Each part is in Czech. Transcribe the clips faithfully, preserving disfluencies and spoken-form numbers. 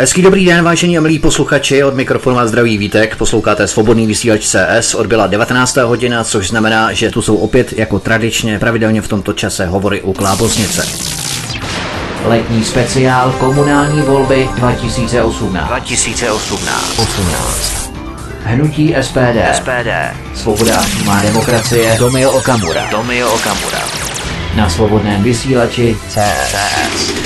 Hezký dobrý den, vážení a milí posluchači, od mikrofonu vás zdraví Vítek, posloucháte Svobodný vysílač C S, odbyla devatenáctá hodina, což znamená, že tu jsou opět jako tradičně pravidelně v tomto čase hovory u klábosnice. Letní speciál komunální volby dva tisíce osmnáct. dva tisíce osmnáct. osmnáct. Hnutí S P D. S P D. Svoboda má demokracie. Tomio Okamura. Tomio Okamura. Na Svobodném vysílači C S.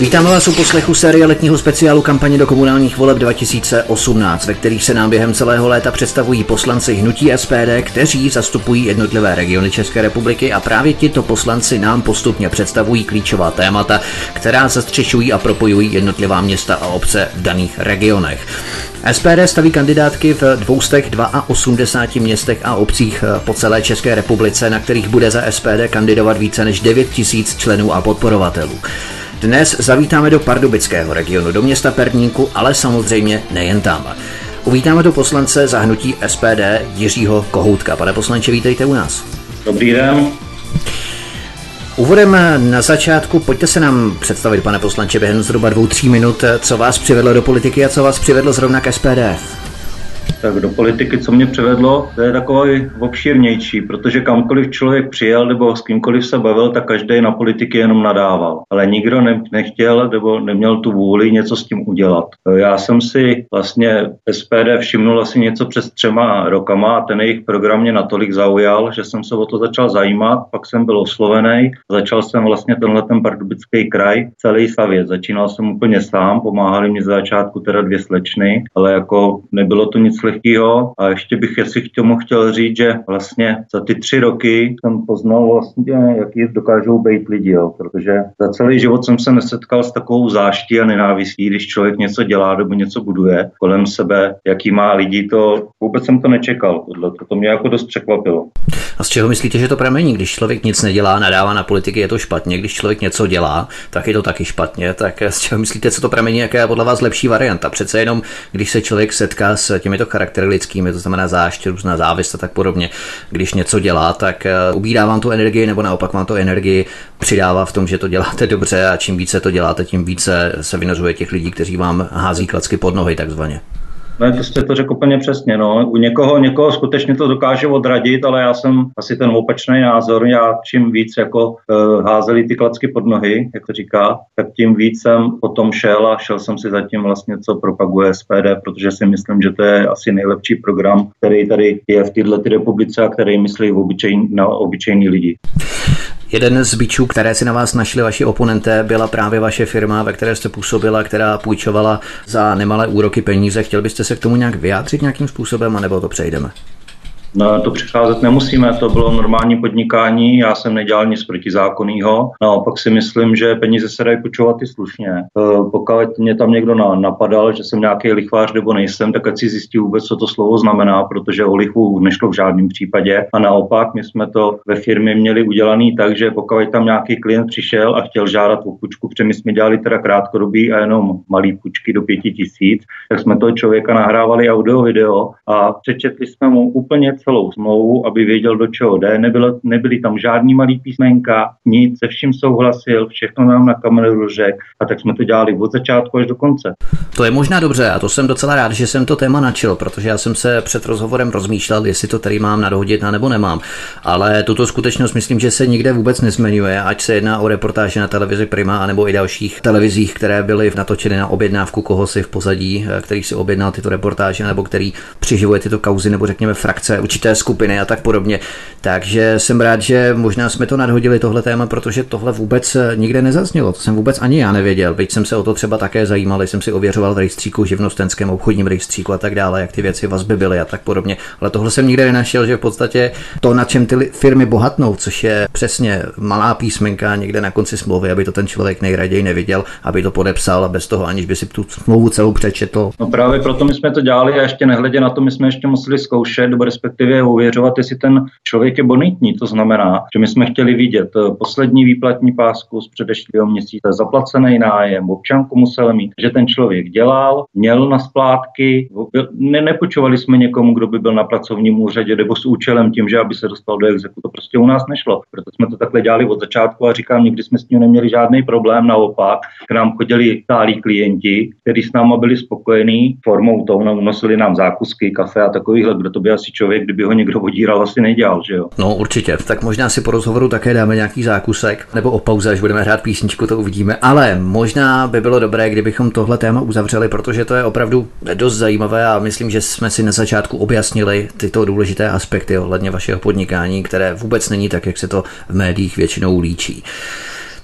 Vítáme vás u poslechu série letního speciálu kampaně do komunálních voleb dva tisíce osmnáct, ve kterých se nám během celého léta představují poslanci hnutí S P D, kteří zastupují jednotlivé regiony České republiky, a právě tito poslanci nám postupně představují klíčová témata, která zastřešují a propojují jednotlivá města a obce v daných regionech. S P D staví kandidátky v dvě stě osmdesát dva městech a obcích po celé České republice, na kterých bude za S P D kandidovat více než devět tisíc členů a podporovatelů. Dnes zavítáme do Pardubického regionu, do města Pernínku, ale samozřejmě nejen tam. Uvítáme tu poslance za hnutí S P D Jiřího Kohoutka. Pane poslanče, vítejte u nás. Dobrý den. Úvodem na začátku, pojďte se nám představit, pane poslanče, během zhruba dvou, tří minut, co vás přivedlo do politiky a co vás přivedlo zrovna k S P D. Tak do politiky, co mě přivedlo, to je takový obšírnější, protože kamkoliv člověk přijel nebo s kýmkoliv se bavil, tak každý na politiky jenom nadával. Ale nikdo ne- nechtěl nebo neměl tu vůli něco s tím udělat. Já jsem si vlastně S P D všimnul asi něco přes třema rokama a ten jejich program mě natolik zaujal, že jsem se o to začal zajímat, pak jsem byl oslovený, začal jsem vlastně tenhleten Pardubický kraj celý stavět. Začínal jsem úplně sám, pomáhali mi z začátku teda dvě slečny, ale jako nebylo to nic lehkýho. A ještě bych jestli k tomu chtěl říct, že vlastně za ty tři roky jsem poznal vlastně, jaký dokážou být lidi, jo. Protože za celý život jsem se nesetkal s takovou záští a nenávistí, když člověk něco dělá nebo něco buduje kolem sebe, jaký má lidi, to vůbec jsem to nečekal. Tohle. To mě jako dost překvapilo. A z čeho myslíte, že to pramení? Když člověk nic nedělá, nadává na politiky, je to špatně. Když člověk něco dělá, tak je to taky špatně. Tak z čeho myslíte, co to pramení, jaká je podle vás lepší varianta? Přece jenom, když se člověk setká s těmito charaktery lidskými, to znamená zášť, různá závist a tak podobně. Když něco dělá, tak ubírá vám tu energii, nebo naopak vám tu energii přidává v tom, že to děláte dobře, a čím více to děláte, tím více se vynořuje těch lidí, kteří vám hází klacky pod nohy takzvaně. No, to jste to řekl úplně přesně, no. U někoho, někoho skutečně to dokáže odradit, ale já jsem asi ten opačný názor, já čím víc jako e, házeli ty klacky pod nohy, jak to říká, tak tím víc jsem potom šel a šel jsem si zatím vlastně, co propaguje S P D, protože si myslím, že to je asi nejlepší program, který tady je v této republice a který myslí obyčejný, na obyčejný lidi. Jeden z bičů, které si na vás našli vaši oponenté, byla právě vaše firma, ve které jste působila, která půjčovala za nemalé úroky peníze. Chtěl byste se k tomu nějak vyjádřit nějakým způsobem, anebo to přejdeme? No, to přicházet nemusíme, to bylo normální podnikání, já jsem nedělal nic protizákonného, naopak si myslím, že peníze se dají půjčovat i slušně. E, pokud mě tam někdo na, napadal, že jsem nějaký lichvář nebo nejsem, tak ať si zjistí vůbec, co to slovo znamená, protože o lichu nešlo v žádném případě. A naopak, my jsme to ve firmě měli udělaný tak, že pokud tam nějaký klient přišel a chtěl žádat o půjčku, protože my jsme dělali teda krátkodobý a jenom malý půjčky do pěti tisíc, tak jsme toho člověka nahrávali audio, video a přečetli jsme mu úplně celou smlouvu, aby věděl, do čeho jde. Nebylo, nebyly tam žádný malý písmenka, nic, se vším souhlasil, všechno nám na kameru řekl a tak jsme to dělali od začátku až do konce. To je možná dobře a to jsem docela rád, že jsem to téma načil, protože já jsem se před rozhovorem rozmýšlel, jestli to tady mám nadhodit a nebo nemám. Ale tuto skutečnost myslím, že se nikde vůbec nezmiňuje, ať se jedná o reportáže na televizi Prima a nebo i dalších televizích, které byly natočeny na objednávku koho si v pozadí, který si objednal tyto reportáže nebo který přiživuje tyto kauzy nebo řekněme frakce určité skupiny a tak podobně. Takže jsem rád, že možná jsme to nadhodili tohle téma, protože tohle vůbec nikde nezaznělo. To jsem vůbec ani já nevěděl. Byť jsem se o to třeba také zajímal, jsem si ověřoval v rejstříku, živnostenském obchodním rejstříku a tak dále, jak ty věci vazby byly a tak podobně. Ale tohle jsem nikde nenašel, že v podstatě to, na čem ty firmy bohatnou, což je přesně malá písmenka někde na konci smlouvy, aby to ten člověk nejraději neviděl, aby to podepsal a bez toho, aniž by si tu smlouvu celou přečetl. No právě proto my jsme to dělali a ještě nehledě na to, my jsme ještě museli zkoušet, nebo respektive respektive ověřovat, jestli ten člověk je bonitní. To znamená, že my jsme chtěli vidět poslední výplatní pásku z předešlého měsíce, zaplacený nájem, občanku musel mít, že ten člověk dělal, měl na splátky, ne, nepočovali jsme někomu, kdo by byl na pracovním úřadě nebo s účelem tím, že aby se dostal do exekuce. To prostě u nás nešlo, proto jsme to takhle dělali od začátku a říkám, nikdy jsme s tím neměli žádný problém, naopak k nám chodili stálí klienti, kteří s náma byli spokojení formou toho, unosili nám zákusky, kafe a takovýhle, kdo to by asi člověk, kdyby ho někdo odíral, asi nedělal, že jo? No určitě, tak možná si po rozhovoru také dáme nějaký zákusek, nebo o pauze, až budeme hrát písničku, to uvidíme, ale možná by bylo dobré, kdybychom tohle téma uzavřeli, protože to je opravdu dost zajímavé a myslím, že jsme si na začátku objasnili tyto důležité aspekty ohledně vašeho podnikání, které vůbec není tak, jak se to v médiích většinou líčí.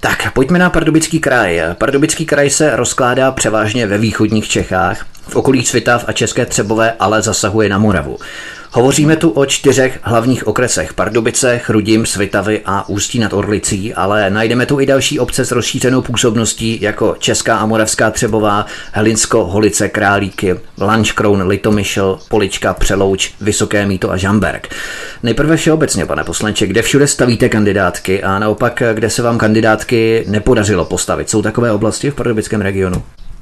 Tak, pojďme na Pardubický kraj. Pardubický kraj se rozkládá převážně ve východních Čechách, v okolí Svitav a České Třebové, ale zasahuje na Moravu. Hovoříme tu o čtyřech hlavních okresech: Pardubice, Chrudim, Svitavy a Ústí nad Orlicí, ale najdeme tu i další obce s rozšířenou působností jako Česká a Moravská Třebová, Helinsko, Holice, Králíky, Lanškroun, Litomyšl, Polička, Přelouč, Vysoké Mýto a Žamberk. Nejprve všeobecně, pane poslanče, kde všude stavíte kandidátky a naopak, kde se vám kandidátky nepodařilo postavit? Jsou takové oblasti v pardubickém regionu?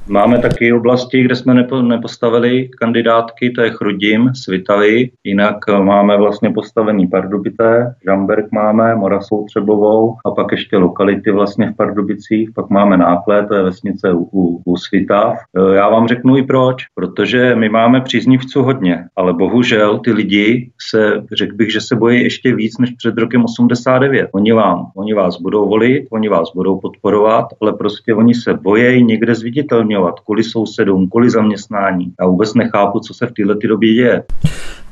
Máme taky oblasti, kde jsme nepo, nepostavili kandidátky, to je Chrudim, Svitavy, jinak máme vlastně postavený Pardubice, Žamberk máme, Moravskou Třebovou a pak ještě lokality vlastně v Pardubicích, pak máme Náklé, to je vesnice u, u, u Svitav. Já vám řeknu i proč, protože my máme příznivců hodně, ale bohužel ty lidi se, řekl bych, že se bojí ještě víc než před rokem osmdesát devět. Oni vám, oni vás budou volit, oni vás budou podporovat, ale prostě oni se bojí někde zviditelně. Kvůli sousedům, kvůli zaměstnání. Já vůbec nechápu, co se v této době děje.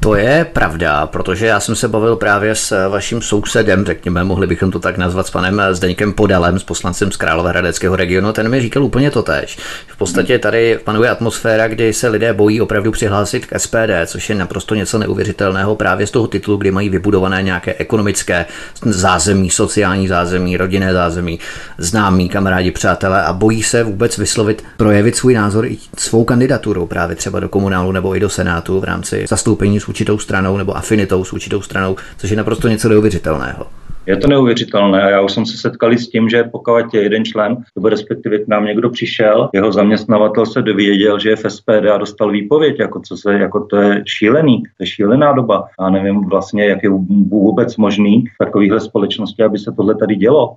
To je pravda, protože já jsem se bavil právě s vaším sousedem, řekněme, mohli bychom to tak nazvat, s panem Zdeňkem Podalem, s poslancem z Královéhradeckého regionu. Ten mi říkal úplně totéž. V podstatě tady panuje atmosféra, kdy se lidé bojí opravdu přihlásit k S P D, což je naprosto něco neuvěřitelného právě z toho titulu, kdy mají vybudované nějaké ekonomické zázemí, sociální zázemí, rodinné zázemí, známí, kamarádi, přátelé a bojí se vůbec vyslovit, projevit svůj názor i svou kandidaturu právě třeba do komunálu nebo i do senátu v rámci zastoupení s určitou stranou nebo afinitou s určitou stranou, což je naprosto něco neuvěřitelného. Je to neuvěřitelné. Já už jsem se setkal s tím, že pokud je jeden člen, nebo respektive k nám někdo přišel, jeho zaměstnavatel se dověděl, že je v S P D a dostal výpověď, jako, co se, jako to je šílený, to je šílená doba. Já nevím vlastně, jak je vůbec možný v takovýchhle společnosti, aby se tohle tady dělo.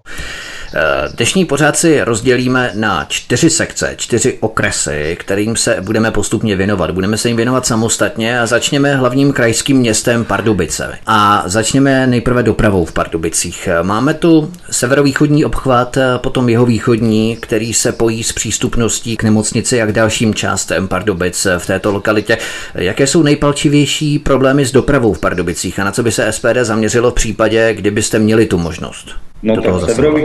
Dnešní pořád si rozdělíme na čtyři sekce, čtyři okresy, kterým se budeme postupně věnovat. Budeme se jim věnovat samostatně a začněme hlavním krajským městem Pardubice. A začněme nejprve dopravou v Pardubicích. Máme tu severovýchodní obchvat, potom jihovýchodní, který se pojí s přístupností k nemocnici a k dalším částem Pardubic v této lokalitě. Jaké jsou nejpalčivější problémy s dopravou v Pardubicích a na co by se S P D zaměřilo v případě, kdybyste měli tu možnost? No tak severový,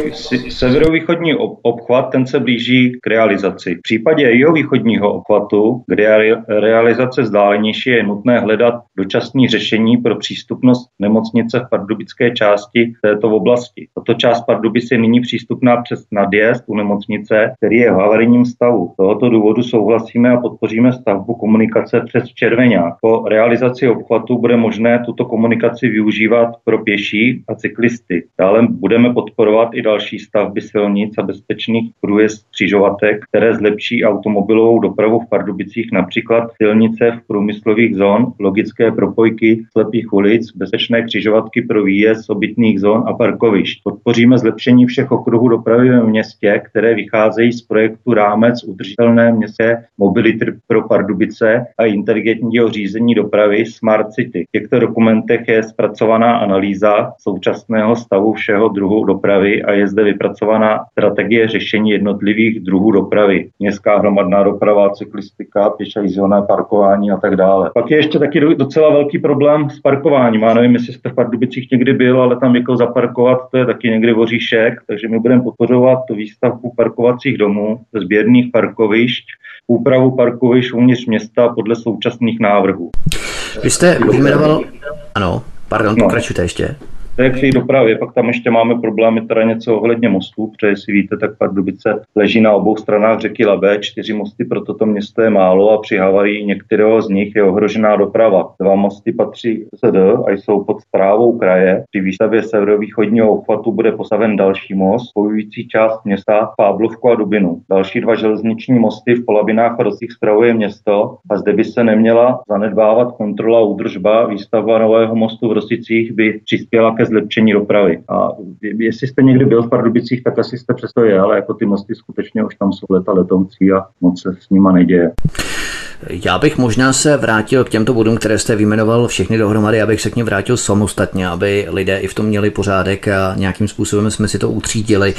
severovýchodní obchvat, ten se blíží k realizaci. V případě jihovýchodního obchvatu, kde je realizace vzdálenější, je nutné hledat dočasné řešení pro přístupnost nemocnice v pardubické části této oblasti. Tato část Pardubic je nyní přístupná přes nadjezd u nemocnice, který je v havarijním stavu. Z tohoto důvodu souhlasíme a podpoříme stavbu komunikace přes Červenák. Po realizaci obchvatu bude možné tuto komunikaci využívat pro pěší a cyklisty. Dále budeme podporovat i další stavby silnic a bezpečných průjezd křižovatek, které zlepší automobilovou dopravu v Pardubicích, například silnice v průmyslových zón, logické propojky slepých ulic, bezpečné křižovatky pro výjezd z obytných zón a parkovišť. Podpoříme zlepšení všech okruhů dopravy ve městě, které vycházejí z projektu Rámec udržitelné městské mobility pro Pardubice a inteligentního řízení dopravy Smart City. V těchto dokumentech je zpracovaná analýza současného stavu všeho druhu dopravy a je zde vypracovaná strategie řešení jednotlivých druhů dopravy. Městská hromadná doprava, cyklistika, pěší zóna, parkování a tak dále. Pak je ještě taky docela velký problém s parkováním. Já nevím, jestli jste v Pardubicích někdy byl, ale tam jako zaparkovat, to je taky někdy voříšek, takže my budeme podporovat tu výstavbu parkovacích domů, sběrných parkovišť, úpravu parkovišť uvnitř města podle současných návrhů. Vy jste vyjmenoval... Ano, pardon, pokračujte ještě. té k její dopravě. Pak tam ještě máme problémy teda něco ohledně mostů, protože jestli víte, tak Pardubice leží na obou stranách řeky Labe, čtyři mosty pro toto město je málo a při havárii některého z nich je ohrožená doprava. Dva mosty patří S D a jsou pod správou kraje. Při výstavbě severovýchodního obchvatu bude postaven další most, spojující část města Páblovku a Dubinu. Další dva železniční mosty v Polavinách a Rosích spravuje město a zde by se neměla zanedbávat kontrola, údržba. Výstavba nového mostu v Rosicích by přispěla ke zlepšení dopravy. A jestli jste někdy byl v Pardubicích, tak asi jste přesto je, ale jako ty mosty skutečně už tam jsou leta letoucí a moc se s nima neděje. Já bych možná se vrátil k těmto bodům, které jste vyjmenoval všechny dohromady, abych se k nim vrátil samostatně, aby lidé i v tom měli pořádek a nějakým způsobem jsme si to utřídili.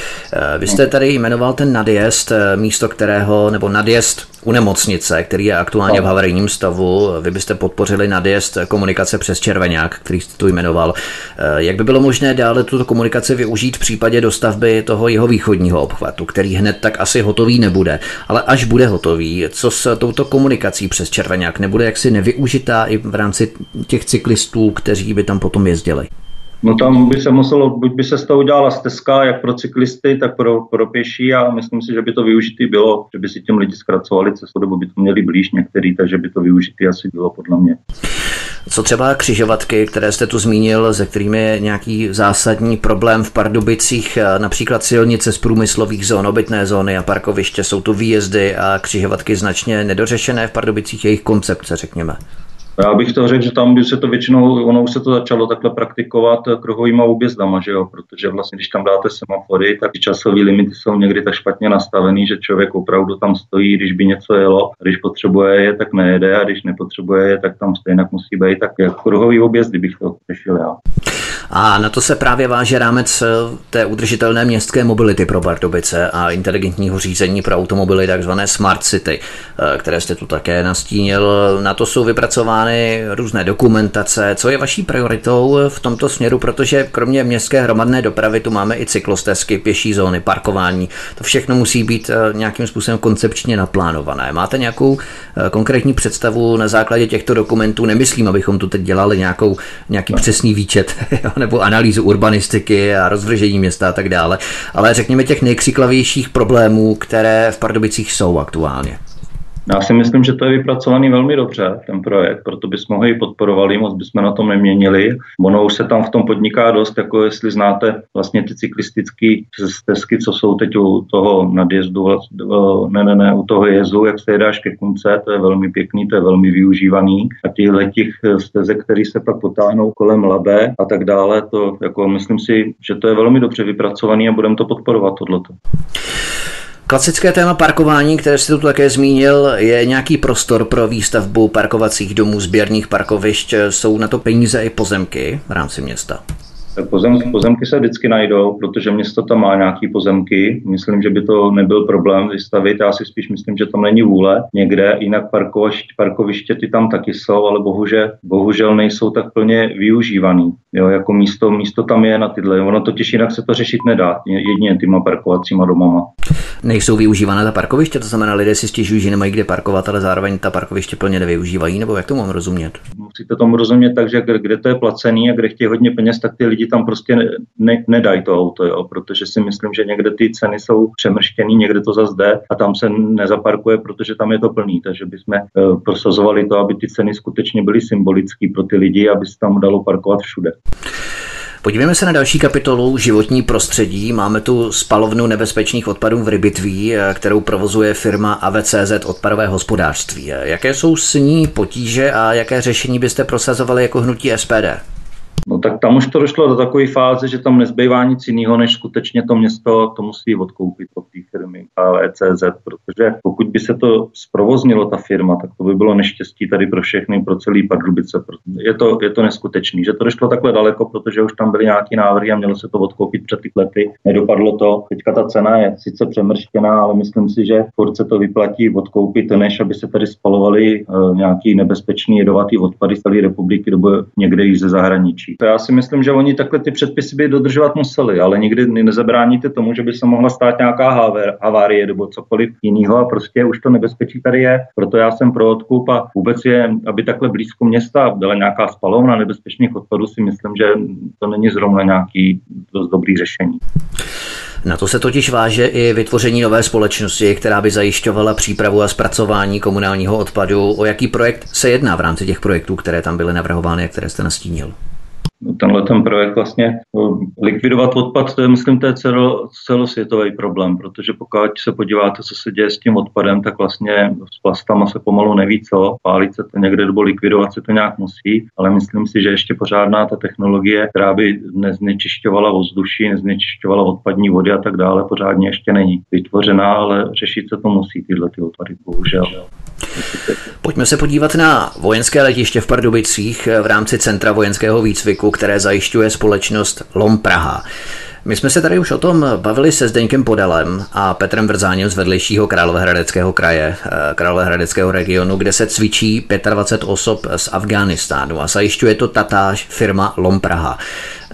Vy jste tady jmenoval ten nadjezd, místo kterého, nebo nadjezd u nemocnice, který je aktuálně v havarijním stavu. Vy byste podpořili nadjezd komunikace přes Červenák, který jste tu jmenoval. Jak by bylo možné dále tuto komunikaci využít v případě dostavby toho jeho východního obchvatu, který hned tak asi hotový nebude, ale až bude hotový, co s touto komunikací přes Červenák nebude jaksi nevyužitá i v rámci těch cyklistů, kteří by tam potom jezdili? No tam by se muselo, buď by se z toho udělala stezka, jak pro cyklisty, tak pro, pro pěší a myslím si, že by to využitý bylo, že by si těm lidi zkracovali cestu, nebo by to měli blíž některý, takže by to využitý asi bylo podle mě. Co třeba křižovatky, které jste tu zmínil, se kterými je nějaký zásadní problém v Pardubicích, například silnice z průmyslových zón, obytné zóny a parkoviště, jsou tu výjezdy a křižovatky značně nedořešené v Pardubicích, jejich koncepce, řekněme. Já bych to řekl, že tam by se to většinou, ono už se to začalo takhle praktikovat kruhovýma úbězdama, že jo, protože vlastně, když tam dáte semafory, tak časové limity jsou někdy tak špatně nastavený, že člověk opravdu tam stojí, když by něco jelo, když potřebuje je, tak nejede a když nepotřebuje je, tak tam stejně musí být, tak jak kruhový úbězdy bych to řešil já. A na to se právě váže rámec té udržitelné městské mobility pro Pardubice a inteligentního řízení pro automobily, takzvané Smart City, které jste tu také nastínil. Na to jsou vypracovány různé dokumentace. Co je vaší prioritou v tomto směru, protože kromě městské hromadné dopravy tu máme i cyklostezky, pěší zóny, parkování. To všechno musí být nějakým způsobem koncepčně naplánované. Máte nějakou konkrétní představu na základě těchto dokumentů? Nemyslím, abychom tu teď dělali nějakou, nějaký přesný výčet nebo analýzu urbanistiky a rozvržení města a tak dále, ale řekněme těch nejkřiklavějších problémů, které v Pardubicích jsou aktuálně. Já si myslím, že to je vypracovaný velmi dobře, ten projekt, proto bychom ho i podporovali, moc bychom na tom neměnili. Ono už se tam v tom podniká dost, jako jestli znáte vlastně ty cyklistické stezky, co jsou teď u toho nadjezdu, ne, ne, ne, u toho jezdu, jak se jedáš ke konce, to je velmi pěkný, to je velmi využívaný. A těchto těch stezek, které se pak potáhnou kolem Labe a tak dále, to jako myslím si, že to je velmi dobře vypracovaný a budeme to podporovat tohleto. Klasické téma parkování, které jste tu také zmínil, je nějaký prostor pro výstavbu parkovacích domů, sběrných parkovišť. Jsou na to peníze i pozemky v rámci města? Pozemky, pozemky se vždycky najdou, protože město tam má nějaké pozemky. Myslím, že by to nebyl problém vystavit. Já si spíš myslím, že tam není vůle někde. Jinak parkoviště, parkoviště ty tam taky jsou, ale bohužel, bohužel nejsou tak plně využívaný. Jo, jako místo, místo tam je na tyhle. Ono totiž jinak se to řešit nedá, jedině týma parkovacíma domama. Nejsou využívané ta parkoviště, to znamená, lidé si stěžují, že nemají kde parkovat, ale zároveň ta parkoviště plně nevyužívají, nebo jak to mám rozumět? Musíte tomu rozumět tak, že kde to je placený a kde chtějí hodně peněz, tak ty lidi tam prostě ne, ne, nedají to auto, jo, protože si myslím, že někde ty ceny jsou přemrštěný, někde to zase jde a tam se nezaparkuje, protože tam je to plný, takže bychom e, prosazovali to, aby ty ceny skutečně byly symbolické pro ty lidi, aby se tam dalo parkovat všude. Podívejme se na další kapitolu životní prostředí. Máme tu spalovnu nebezpečných odpadů v Rybitví, kterou provozuje firma A V C Z Odpadové hospodářství. Jaké jsou s ní potíže a jaké řešení byste prosazovali jako hnutí S P D? No tak tam už to došlo do takové fáze, že tam nezbývá nic jiného, než skutečně to město to musí odkoupit od té firmy A V C Z, protože pokud by se to zprovoznilo, ta firma, tak to by bylo neštěstí tady pro všechny, pro celý Pardubice. Je to, je to neskutečný, že to došlo takhle daleko, protože už tam byly nějaké návrhy a mělo se to odkoupit před ty lety. Nedopadlo to. Teďka ta cena je sice přemrštěná, ale myslím si, že furt se to vyplatí odkoupit, než aby se tady spalovaly nějaký nebezpečný jedovatý odpady z celé republiky nebo někde i ze zahraničí. Já si myslím, že oni takhle ty předpisy by dodržovat museli, ale nikdy nezabráníte tomu, že by se mohla stát nějaká havárie nebo cokoliv jiného a prostě už to nebezpečí tady je. Proto já jsem pro odkup a vůbec je, aby takhle blízko města byla nějaká spalovna nebezpečných odpadů, si myslím, že to není zrovna nějaký dost dobrý řešení. Na to se totiž váže i vytvoření nové společnosti, která by zajišťovala přípravu a zpracování komunálního odpadu. O jaký projekt se jedná v rámci těch projektů, které tam byly navrhovány a které jste nastínil? Tenhle ten projekt vlastně likvidovat odpad, to je, myslím, to je celo, celosvětový problém, protože pokud se podíváte, co se děje s tím odpadem, tak vlastně s plastama se pomalu neví co, pálit se to někde nebo likvidovat se to nějak musí, ale myslím si, že ještě pořádná ta technologie, která by neznečišťovala ovzduší, neznečišťovala odpadní vody a tak dále, pořádně ještě není vytvořená, ale řešit se to musí tyhle ty odpady, bohužel. Pojďme se podívat na vojenské letiště v Pardubicích v rámci Centra vojenského výcviku, které zajišťuje společnost LOM Praha. My jsme se tady už o tom bavili se Zdeňkem Podalem a Petrem Vrzáním z vedlejšího Královéhradeckého kraje, Královéhradeckého regionu, kde se cvičí dvacet pět osob z Afghánistánu a zajišťuje to tatáž firma LOM Praha.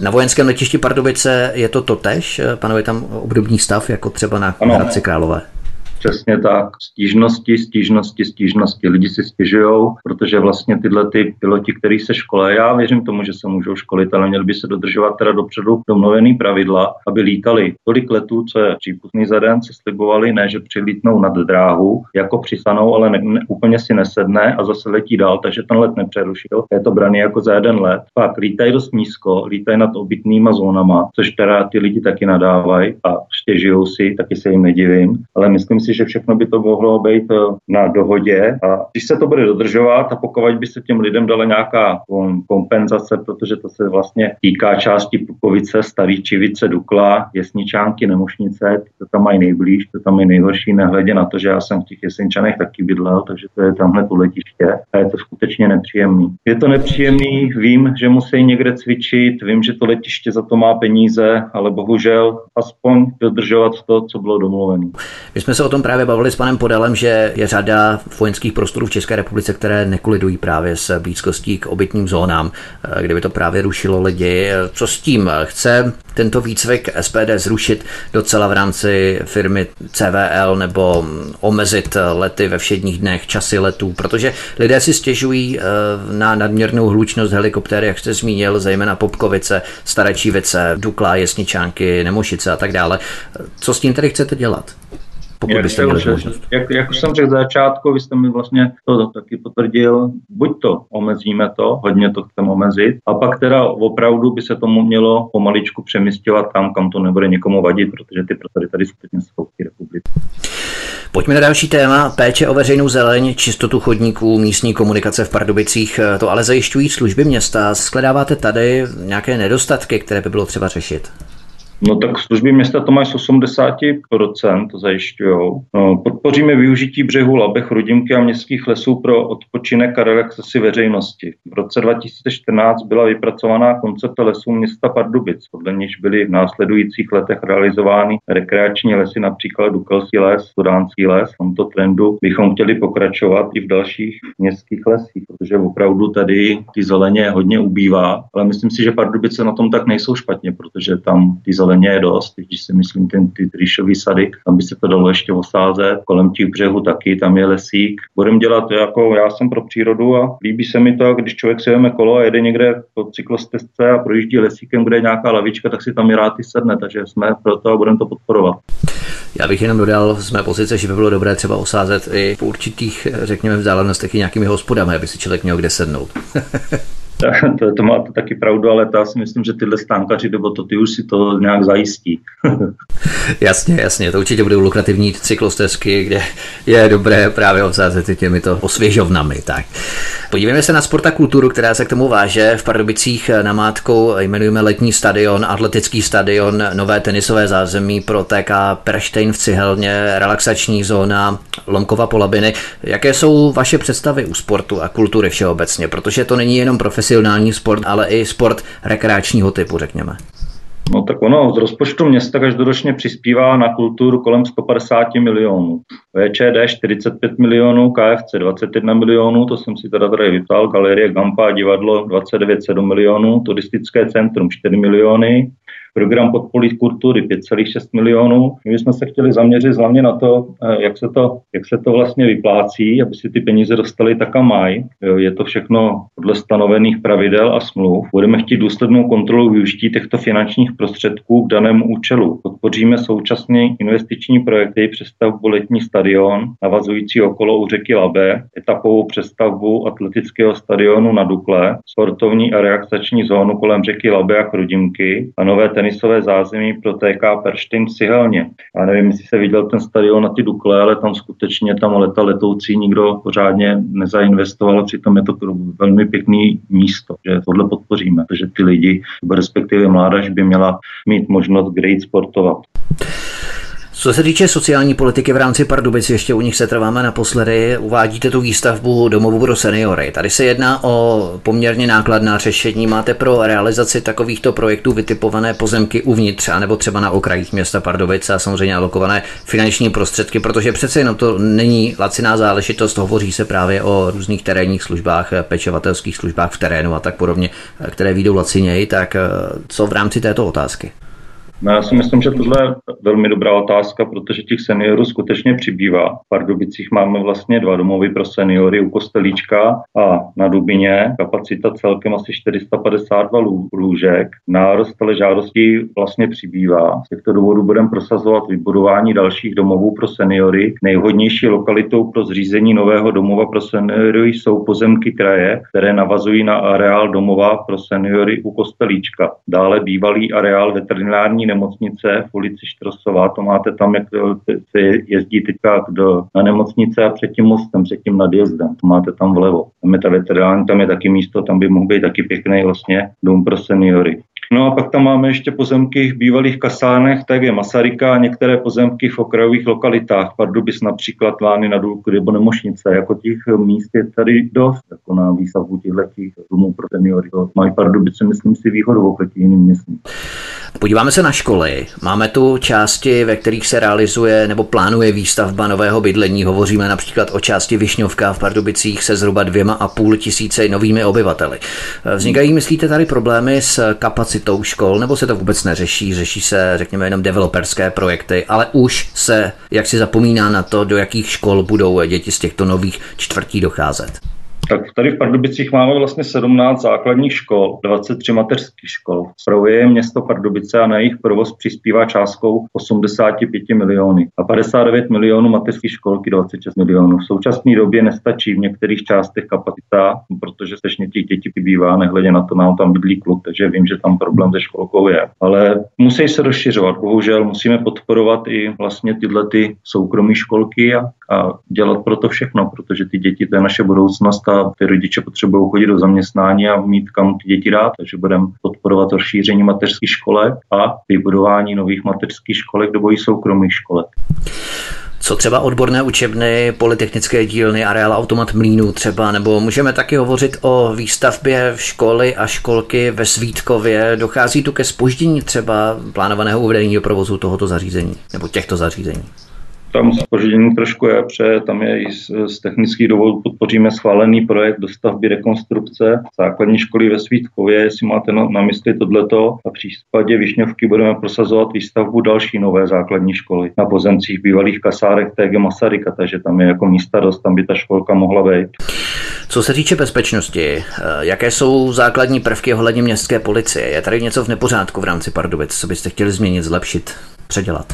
Na vojenském letišti Pardubice je to totéž? Panuje tam obdobný stav jako třeba na Hradci Králové? Přesně tak. Stížnosti, stížnosti, stížnosti. Lidi si stěžují, protože vlastně tyhle ty piloti, který se školí, já věřím tomu, že se můžou školit, ale měli by se dodržovat teda dopředu domluvený pravidla, aby lítali tolik letů, co je přípustný za den, co slibovali, ne, že přilítnou nad dráhu, jako přisanou, ale ne, ne, úplně si nesedne a zase letí dál, takže ten let nepřerušil. Je to braný jako za jeden let. Pak lítají dost nízko, lítají nad obytnýma zónama, což teda ty lidi taky nadávají a stěžují si, taky se jim nedivím, ale myslím si, že všechno by to mohlo být na dohodě a když se to bude dodržovat a pokud by se těm lidem dala nějaká kompenzace, protože to se vlastně týká části Pukovice, Staré Čívice, Dukla, Jesničánky, Nemošnice, to tam mají nejblíž, to tam je nejhorší, nehledě na to, že já jsem v těch Jesničanech taky bydlel, takže to je tamhle to letiště a je to skutečně nepříjemný. Je to nepříjemný, vím, že musí někde cvičit, vím, že to letiště za to má peníze, ale bohužel aspoň dodržovat to, co bylo domluvené. My jsme se o tom právě bavili s panem Podalem, že je řada vojenských prostorů v České republice, které nekolidují právě s blízkostí k obytným zónám, kdyby to právě rušilo lidi. Co s tím? Chce tento výcvik S P D zrušit docela v rámci firmy C V L nebo omezit lety ve všedních dnech, časy letů, protože lidé si stěžují na nadměrnou hlučnost helikoptéry, jak jste zmínil, zejména Popkovice, Staré Čívice, Dukla, Jesničánky, Nemošice a tak dále. Co s tím tedy chcete dělat? Jak, jak, jak už jsem řekl začátku, vy jste mi vlastně to taky potvrdil, buď to omezíme to, hodně to chceme omezit, a pak teda opravdu by se tomu mělo pomaličku přemysťovat tam, kam to nebude nikomu vadit, protože ty prostory tady skutečně jsou v republice. Pojďme na další téma, péče o veřejnou zeleň, čistotu chodníků, místní komunikace v Pardubicích, to ale zajišťují služby města. Shledáváte tady nějaké nedostatky, které by bylo třeba řešit? No tak služby města to mají z osmdesát procent, to zajišťujou. No, podpoříme využití břehu Labe, Chrudimky a městských lesů pro odpočinek a relaxaci veřejnosti. V roce dva tisíce čtrnáct byla vypracovaná koncepce lesů města Pardubic, podle níž byly v následujících letech realizovány rekreační lesy, například Dukelský les, Sudánský les. V tomto trendu bychom chtěli pokračovat i v dalších městských lesích, protože opravdu tady ty zeleně hodně ubývá, ale myslím si, že Pardubice na tom tak nejsou špatně, protože tam ty zeleně je dost, když si myslím ten, ty rýšový sady, tam by se to dalo ještě osázet, kolem těch břehů taky, tam je lesík. Budem dělat jako, já jsem pro přírodu a líbí se mi to, když člověk si veme kolo a jede někde po cyklostezce a projíždí lesíkem, kde je nějaká lavička, tak si tam i rád i sedne, takže jsme pro to a budeme to podporovat. Já bych jenom dodal z mé pozice, že by bylo dobré třeba osázet i po určitých, řekněme, vzdálenostech i nějakými hospodami, aby si člověk měl kde sednout. To, to máte taky pravdu, ale já si myslím, že tyhle stánkaři, nebo to ty už si to nějak zajistí. Jasně, jasně, to určitě budou lukrativní cyklostezky, kde je dobré právě obsázet i těmito osvěžovnami. Tak. Podívejme se na sport a kulturu, která se k tomu váže. V Pardubicích namátkou jmenujeme letní stadion, atletický stadion, nové tenisové zázemí pro T K Perštejn v Cihelně, relaxační zóna Lomkova Polabiny. Jaké jsou vaše představy u sportu a kultury všeobecně? Protože to není jenom profesionální sport, ale i sport rekreačního typu, řekněme. No tak ono, z rozpočtu města každoročně přispívá na kulturu kolem sto padesát milionů. V Č D čtyřicet pět milionů, K F C dvacet jedna milionů, to jsem si teda tady vyptal, galerie Gampa, divadlo dvacet devět celá sedm milionů, turistické centrum čtyři miliony, program podpory kultury pět celá šest milionů. My jsme se chtěli zaměřit hlavně na to, jak se to, jak se to vlastně vyplácí, aby si ty peníze dostaly tak a mají. Je to všechno podle stanovených pravidel a smluv. Budeme chtít důslednou kontrolu využití těchto finančních prostředků k danému účelu. Podpoříme současně investiční projekty, přestavbu letní stadion, navazující okolo u řeky Labe, etapovou přestavbu atletického stadionu na Dukle, sportovní a rekreační zónu kolem řeky Labe a Chrudimky a nové tenisové zázemí pro T K Perštin v Sihelně. Já nevím, jestli se viděl ten stadion na ty Dukle, ale tam skutečně tam leta letoucí nikdo pořádně nezainvestoval, přitom je to velmi pěkný místo, že tohle podpoříme, protože ty lidi, respektive mládež, by měla mít možnost kde jít sportovat. Co se týče sociální politiky v rámci Pardubic, ještě u nich se trváme naposledy, uvádíte tu výstavbu domovů pro seniory. Tady se jedná o poměrně nákladná řešení. Máte pro realizaci takovýchto projektů vytipované pozemky uvnitř, anebo třeba na okrajích města Pardubice a samozřejmě alokované finanční prostředky, protože přece jenom to není laciná záležitost, hovoří se právě o různých terénních službách, pečovatelských službách v terénu a tak podobně, které vyjdou laciněji, tak co v rámci této otázky? No, já si myslím, že tohle je velmi dobrá otázka, protože těch seniorů skutečně přibývá. V Pardubicích máme vlastně dva domovy pro seniory u Kostelíčka a na Dubině. Kapacita celkem asi čtyři sta padesát dva lůžek. Nárost ale žádostí vlastně přibývá. Z těchto důvodů budeme prosazovat vybudování dalších domovů pro seniory. Nejvhodnější lokalitou pro zřízení nového domova pro seniory jsou pozemky kraje, které navazují na areál domova pro seniory u Kostelíčka. Dále bývalý areál veterinární nemocnice v ulici Štrosová, to máte tam, jak se jezdí teďka do, na nemocnice a před tím mostem, před tím nadjezdem, to máte tam vlevo. Tam je ta veterán, tam je taky místo, tam by mohl být taky pěkný vlastně dům pro seniory. No a pak tam máme ještě pozemky v bývalých kasárnech, tak je Masaryka a některé pozemky v okrajových lokalitách, Pardubic například Lány na Důlku nebo Nemošnice, jako těch míst je tady dost, jako na výstavbu těchto domů pro seniory. Mají Pardubice, myslím si, výhodu oproti jiným městům. Podíváme se na školy. Máme tu části, ve kterých se realizuje nebo plánuje výstavba nového bydlení. Hovoříme například o části Višňovka v Pardubicích se zhruba dvěma a půl tisíce novými obyvateli. Vznikají, myslíte, tady problémy s kapacitou škol, nebo se to vůbec neřeší? Řeší se, řekněme, jenom developerské projekty, ale už se jak si zapomíná na to, do jakých škol budou děti z těchto nových čtvrtí docházet. Tak tady v Pardubicích máme vlastně sedmnáct základních škol, dvacet tři mateřských škol. Spravuje město Pardubice a na jejich provoz přispívá částkou osmdesát pět miliony a padesát devět milionů mateřských školky dvacet šest milionů. V současné době nestačí v některých částech kapacita, protože sešně těch dětí bývá, nehledě na to, nám tam bydlí klub, takže vím, že tam problém se školkou je. Ale musí se rozšiřovat, bohužel musíme podporovat i vlastně tyhle ty soukromé školky a, a dělat pro to všechno, protože ty děti, to je naše budoucnost. A ty rodiče potřebují chodit do zaměstnání a mít kam ty děti dát, takže budeme podporovat rozšíření mateřských školek a vybudování nových mateřských školek nebo i soukromých školek. Co třeba odborné učebny, polytechnické dílny, areál Automat Mlýnů třeba, nebo můžeme taky hovořit o výstavbě v školy a školky ve Svítkově. Dochází tu ke zpoždění třeba plánovaného uvedení do provozu tohoto zařízení nebo těchto zařízení? Tam spoždění trošku je, pře, tam je i z, z technických důvodů podpoříme schválený projekt dostavby rekonstrukce základní školy ve Svítkově, jestli máte na, na mysli tohleto. A v případě Višňovky budeme prosazovat výstavbu další nové základní školy na pozemcích bývalých kasárek T G Masaryka, takže tam je jako místa dost, tam by ta školka mohla být. Co se týče bezpečnosti, jaké jsou základní prvky ohledně městské policie? Je tady něco v nepořádku v rámci Pardubic, co byste chtěli změnit, zlepšit, předělat?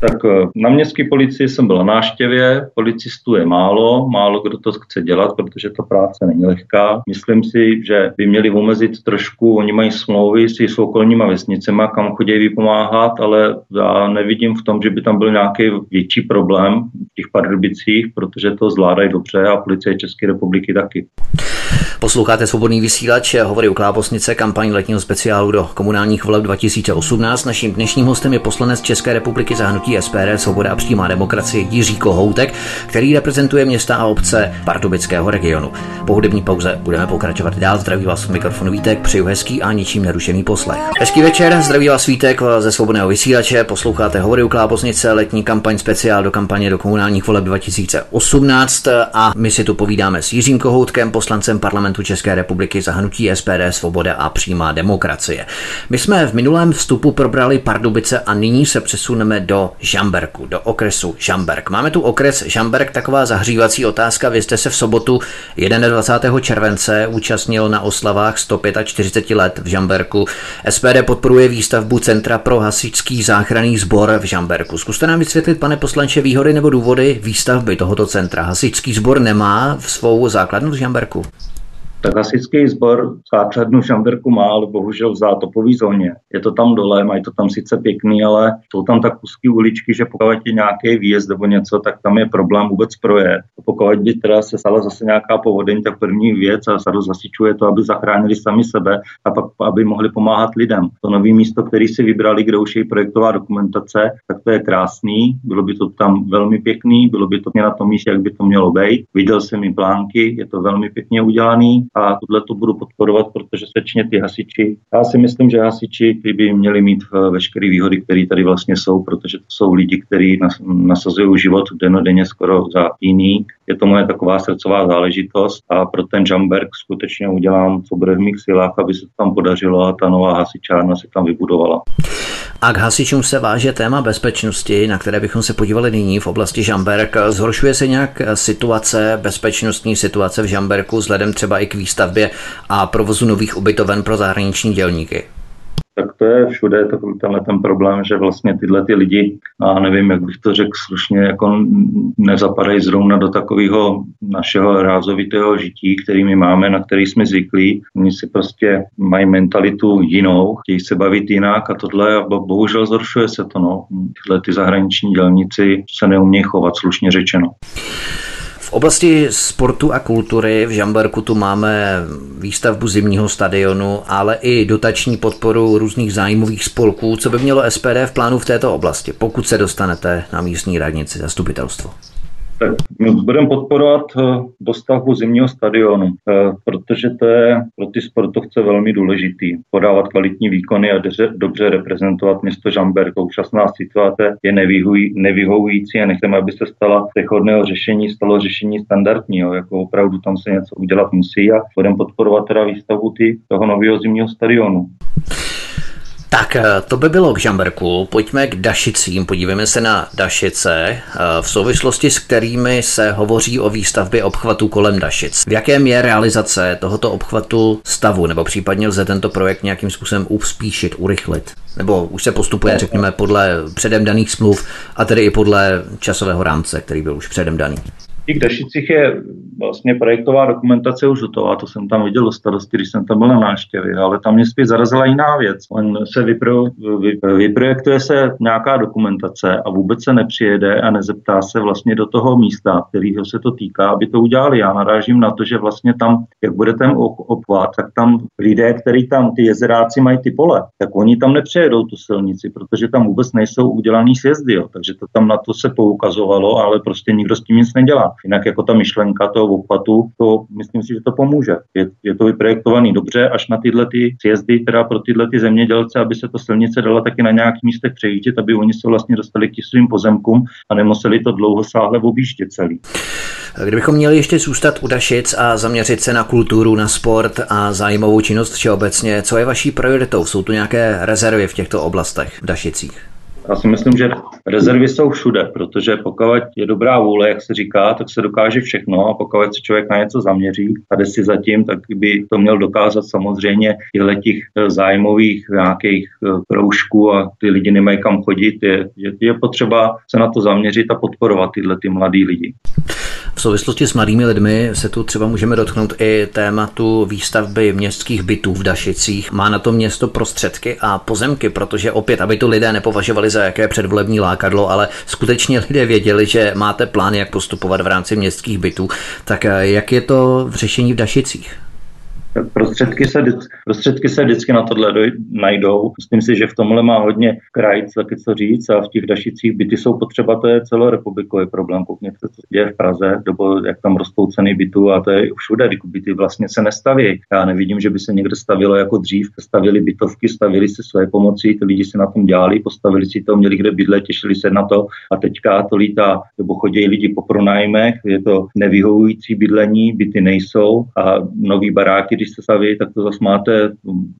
Tak na městské policii jsem byl na náštěvě, policistů je málo, málo kdo to chce dělat, protože ta práce není lehká. Myslím si, že by měli omezit trošku, oni mají smlouvy s těmi okolníma vesnicemi, kam chodí vypomáhat, ale já nevidím v tom, že by tam byl nějaký větší problém v těch Pardubicích, protože to zvládají dobře a policie České republiky taky. Posloucháte Svobodný vysílač, hovoří u klávesnice kampaň letního speciálu do komunálních voleb dva tisíce osmnáct. Naším dnešním hostem je poslanec České republiky za hnutí S P D Svoboda a přímá demokracie Jiří Kohoutek, který reprezentuje města a obce Pardubického regionu. Po hudební pauze budeme pokračovat dál. Zdraví vás mikrofonu Vítek, přeju hezký a ničím nerušený poslech. Hezký večer, zdraví vás Vítek ze Svobodného vysílače. Posloucháte hovory u klávesnice letní kampaň speciál do kampaně do komunálních voleb dva tisíce osmnáct a my si tu povídáme s Jiřím Kohoutkem, poslancem Parlamentu České republiky za hnutí S P D Svoboda a přímá demokracie. My jsme v minulém vstupu probrali Pardubice a nyní se přesuneme do Žamberku, do okresu Žamberk. Máme tu okres Žamberk, taková zahřívací otázka. Vy jste se v sobotu dvacátého prvního července účastnil na oslavách sto čtyřicet pět let v Žamberku. S P D podporuje výstavbu Centra pro hasičský záchranný sbor v Žamberku. Zkuste nám vysvětlit, pane poslanče, výhody nebo důvody výstavby tohoto centra. Hasičský sbor nemá v svou základnu v Žamberku. Tak hasičský sbor základnu v Žamberku má, ale bohužel v zátopové zóně. Je to tam dole, mají to tam sice pěkný, ale jsou tam tak úzké uličky, že pokud je nějaký výjezd nebo něco, tak tam je problém vůbec projet. A pokud by teda se stala zase nějaká povodeň, tak první věc a sadu zasičuje to, aby zachránili sami sebe a pak aby mohli pomáhat lidem. To nový místo, který si vybrali, kde už je projektová dokumentace, tak to je krásný. Bylo by to tam velmi pěkný, bylo by to na tom místě, jak by to mělo být. Viděl jsem i plánky, je to velmi pěkně udělaný. A tohle to budu podporovat, protože sečně ty hasiči, já si myslím, že hasiči by měli mít veškeré výhody, které tady vlastně jsou, protože to jsou lidi, kteří nasazují život dennodenně skoro za jiný. Je to moje taková srdcová záležitost a pro ten Žamberk skutečně udělám, co bude v mých silách, aby se to tam podařilo a ta nová hasičárna se tam vybudovala. A k hasičům se váže téma bezpečnosti, na které bychom se podívali nyní v oblasti Žamberk. Zhoršuje se nějak situace, bezpečnostní situace v Žamberku vzhledem třeba i k výstavbě a provozu nových ubytoven pro zahraniční dělníky? Tak to je všude takový tenhle ten problém, že vlastně tyhle ty lidi, a nevím, jak bych to řekl slušně, jako nezapadají zrovna do takového našeho rázovitého žití, který my máme, na který jsme zvyklí. Oni si prostě mají mentalitu jinou, chtějí se bavit jinak a tohle, a bohužel zhoršuje se to, no. Tyhle ty zahraniční dělníci se neumějí chovat, slušně řečeno. V oblasti sportu a kultury v Žamberku tu máme výstavbu zimního stadionu, ale i dotační podporu různých zájmových spolků. Co by mělo S P D v plánu v této oblasti, pokud se dostanete na místní radnici, zastupitelstvo? Tak budeme podporovat dostavbu zimního stadionu, protože to je pro ty sportovce velmi důležitý. Podávat kvalitní výkony a dobře reprezentovat město Žamberk. Současná situace je nevyhovující a nechceme, aby se stala přechodného řešení, stalo řešení standardního, jako opravdu tam se něco udělat musí a budeme podporovat teda výstavbu ty, toho nového zimního stadionu. Tak to by bylo k Žamberku, pojďme k Dašicím, podívejme se na Dašice, v souvislosti s kterými se hovoří o výstavbě obchvatu kolem Dašic. V jakém je realizace tohoto obchvatu stavu, nebo případně lze tento projekt nějakým způsobem uspíšit, urychlit? Nebo už se postupuje, řekněme, podle předem daných smluv a tedy i podle časového rámce, který byl už předem daný? I k Dašicích je vlastně projektová dokumentace už hotová, to jsem tam viděl od starosty, když jsem tam byl na návštěvě, ale tam mě spíš zarazila jiná věc. On se vypro, vy, vyprojektuje se nějaká dokumentace a vůbec se nepřijede a nezeptá se vlastně do toho místa, kterého se to týká, aby to udělali. Já narážím na to, že vlastně tam, jak bude ten obchvat, tak tam lidé, kteří tam ty jezeráci mají ty pole, tak oni tam nepřejedou tu silnici, protože tam vůbec nejsou udělaný sjezdy, jo. Takže to tam na to se poukazovalo, ale prostě nikdo s tím nic nedělá. Jinak jako ta myšlenka toho obchvatu, to myslím si, že to pomůže. Je, je to vyprojektovaný dobře, až na tyhle ty sjezdy, teda pro tyhle ty zemědělce, aby se to silnice dala taky na nějakých místech přejíždět, aby oni se vlastně dostali k svým pozemkům a nemuseli to dlouho sáhle objíždět celý. Kdybychom měli ještě zůstat u Dašic a zaměřit se na kulturu, na sport a zájmovou činnost všeobecně, co je vaší prioritou? Jsou tu nějaké rezervy v těchto oblastech v Dašicích? Já si myslím, že rezervy jsou všude, protože pokud je dobrá vůle, jak se říká, tak se dokáže všechno a pokud se člověk na něco zaměří a jde si zatím, tak by to měl dokázat samozřejmě těch zájmových nějakých kroužků a ty lidi nemají kam chodit. Je, je, je potřeba se na to zaměřit a podporovat tyhle ty mladý lidi. V souvislosti s mladými lidmi se tu třeba můžeme dotknout i tématu výstavby městských bytů v Dašicích. Má na to město prostředky a pozemky, protože opět, aby to lidé nepovažovali za jaké předvolební lákadlo, ale skutečně lidé věděli, že máte plán, jak postupovat v rámci městských bytů. Tak jak je to v řešení v Dašicích? Prostředky se, prostředky se vždycky na tohle doj, najdou. Myslím si, že v tomhle má hodně krajc taky co říct a v těch Dašicích byty jsou potřeba, to je celorepublikový problém. Koukněte, co se děje v Praze, nebo jak tam rostou ceny bytů a to je všude, když byty vlastně se nestaví. Já nevidím, že by se někde stavilo jako dřív, stavili bytovky, stavili si své pomoci, ty lidi si na tom dělali, postavili si to, měli kde bydlet, těšili se na to a teďka to lítá, nebo chodí lidi po pronájmech, je to nevyhovující bydlení, byty nejsou a nový baráky, když se staví, tak to zase máte